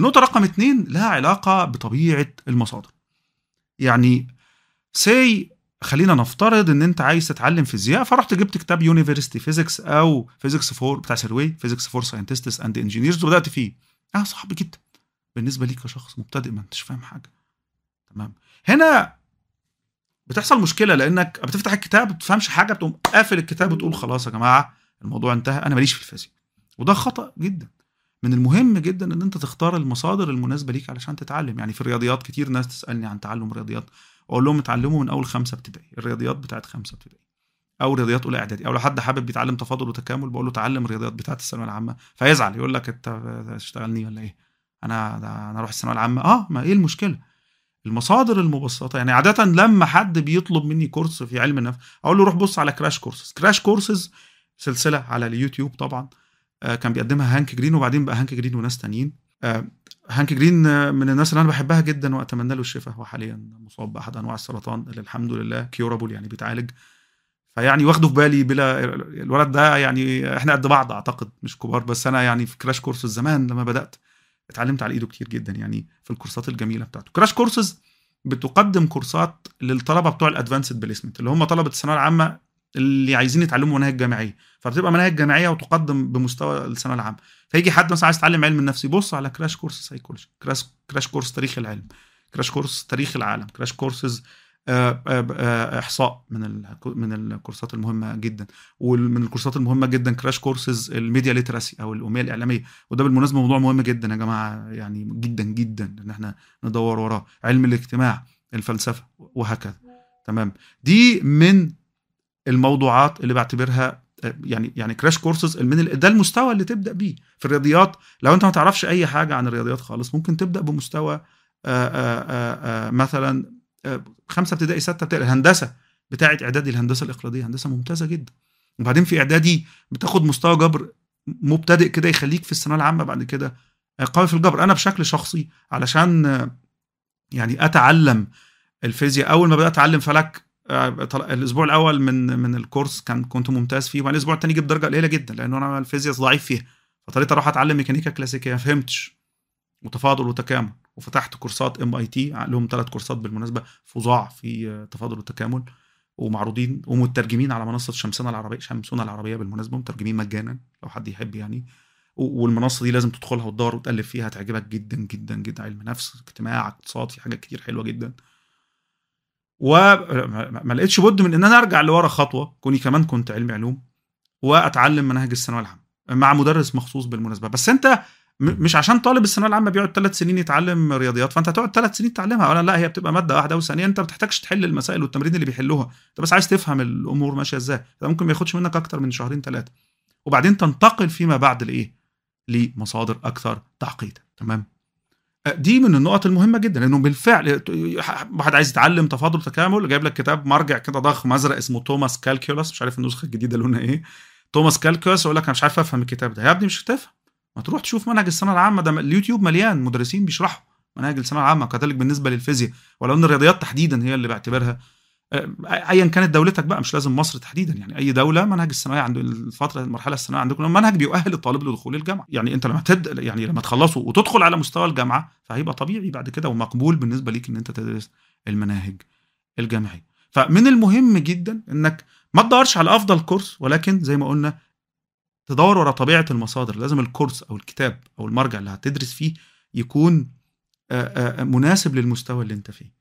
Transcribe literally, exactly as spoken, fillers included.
النقطة رقم اتنين لها علاقة بطبيعة المصادر. يعني سي خلينا نفترض ان انت عايز تتعلم فيزياء، فرحت جبت كتاب يونيفرسيتي فيزيكس او فيزيكس فور بتاع سيروي، فيزيكس فور ساينتستس اند انجينيرز، وبدات فيه. اه صعب جدا بالنسبه ليك كشخص مبتدئ، ما انتش فاهم حاجه. تمام، هنا بتحصل مشكله لانك بتفتح الكتاب ما بتفهمش حاجه، بتقوم قافل الكتاب وتقول خلاص يا جماعه الموضوع انتهى، انا ماليش في الفيزياء. وده خطا جدا. من المهم جدا ان انت تختار المصادر المناسبه ليك علشان تتعلم. يعني في الرياضيات كتير ناس تسالني عن تعلم الرياضيات، اقول لهم اتعلموا من اول خمسه ابتدائي، الرياضيات بتاعت خمسه ابتدائي او رياضيات اولى اعدادي، او لو حد حابب يتعلم تفاضل وتكامل بقول له اتعلم الرياضيات بتاعت الثانويه العامه، فيزعل يقول لك انت تشتغلني ولا ايه؟ انا انا اروح الثانويه العامه؟ اه ما ايه المشكله؟ المصادر المبسطه. يعني عاده لما حد بيطلب مني كورس في علم النفس اقول له روح بص على كراش كورسز. كراش كورسز سلسله على اليوتيوب طبعا، آه كان بيقدمها هانك جرين، وبعدين بقى هانك جرين وناس ثانيين. آه هانك جرين من الناس اللي انا بحبها جدا واتمنى له الشفاء، هو حاليا مصاب باحد انواع السرطان اللي الحمد لله كيورابل، يعني بيتعالج. فيعني واخده في بالي بلا الولد ده، يعني احنا قد بعض اعتقد، مش كبار، بس انا يعني في كراش كورسز زمان لما بدات اتعلمت على ايده كتير جدا، يعني في الكورسات الجميله بتاعته. كراش كورسز بتقدم كورسات للطلبه بتوع الادفانسد بليسمنت، اللي هم طلبه الثانويه العامه اللي عايزين يتعلموا مناهج جامعيه، فبتبقى مناهج جامعيه وتقدم بمستوى الثانويه العامه. فيجي حد مثلا عايز يتعلم علم النفس يبص على كراش كورس سايكولوجي، كراش كراش كورس تاريخ العلم، كراش كورس تاريخ العالم، كراش كورسز آآ آآ احصاء من من الكورسات المهمه جدا. ومن الكورسات المهمه جدا كراش كورسز الميديا ليتراسي او الاميه الاعلاميه، وده بالمناسبه موضوع مهم جدا يا جماعه، يعني جدا جدا ان احنا ندور وراه. علم الاجتماع، الفلسفه، وهكذا. تمام، دي من الموضوعات اللي بعتبرها يعني يعني كراش كورسز من ده المستوى اللي تبدا بيه. في الرياضيات لو انت ما تعرفش اي حاجه عن الرياضيات خالص، ممكن تبدا بمستوى آآ آآ آآ مثلا خمسه ابتدائي، سته ابتدائي. الهندسه بتاعه اعدادي، الهندسه الاقليديه، هندسه ممتازه جدا. وبعدين في اعدادي بتاخد مستوى جبر مبتدئ كده يخليك في الثانويه العامه بعد كده قوي في الجبر. انا بشكل شخصي علشان يعني اتعلم الفيزياء، اول ما بدات اتعلم فلك الاسبوع الاول من من الكورس كان كنت ممتاز فيه، وبعدين الاسبوع الثاني جبت درجه قليله جدا لانه انا الفيزياء ضعيف فيها، فاضطريت اروح اتعلم ميكانيكا كلاسيكيه ما فهمتش، وتفاضل وتكامل، وفتحت كورسات ام اي تي لهم ثلاث كورسات بالمناسبه فظاع في تفاضل والتكامل، ومعروضين ومترجمين على منصه شمسنا العربيه، شمسنا العربيه بالمناسبه مترجمين مجانا لو حد يحب يعني. والمنصه دي لازم تدخلها وتدور وتقلب فيها، هتعجبك جدا جدا جدا. علم نفس، اجتماع، اقتصاد، في حاجات كتير حلوه جدا. وما لقيتش بد من ان انا ارجع لورا خطوه، كوني كمان كنت علمي علوم، واتعلم مناهج الثانويه العامه مع مدرس مخصوص بالمناسبه. بس انت مش عشان طالب الثانويه العامه بيقعد ثلاث سنين يتعلم رياضيات فانت هتقعد ثلاث سنين تتعلمها، ولا لا، هي بتبقى ماده واحده. وثانيا انت ما بتحتاجش تحل المسائل والتمرين اللي بيحلوها، انت بس عايز تفهم الامور ماشيه ازاي. ده ممكن ما ياخدش منك اكتر من شهرين ثلاثه، وبعدين تنتقل فيما بعد لايه، لمصادر اكثر تعقيدا. تمام، دي من النقط المهمه جدا، لانه بالفعل واحد عايز يتعلم تفاضل وتكامل جايب لك كتاب مرجع كده ضخم ازرق اسمه توماس كالكولس، مش عارف النسخه الجديده لونها ايه، توماس كالكولس، يقول لك انا مش عارف افهم الكتاب ده. يا ابني مش هتفهم، ما تروح تشوف منهج السنه العامه، ده اليوتيوب مليان مدرسين بيشرحوا مناهج السنه العامه، وكذلك بالنسبه للفيزياء. ولو ان الرياضيات تحديدا هي اللي بعتبرها، ايا كانت دولتك بقى، مش لازم مصر تحديدا، يعني اي دوله منهج الثانويه عند الفتره المرحله الثانويه عندكم منهج بيؤهل الطالب لدخول الجامعه. يعني انت لما تبدا، يعني لما تخلصوا وتدخل على مستوى الجامعه، فهيبقى طبيعي بعد كده ومقبول بالنسبه ليك ان انت تدرس المناهج الجامعيه. فمن المهم جدا انك ما تدورش على افضل كورس، ولكن زي ما قلنا تدور ورا طبيعه المصادر. لازم الكورس او الكتاب او المرجع اللي هتدرس فيه يكون مناسب للمستوى اللي انت فيه.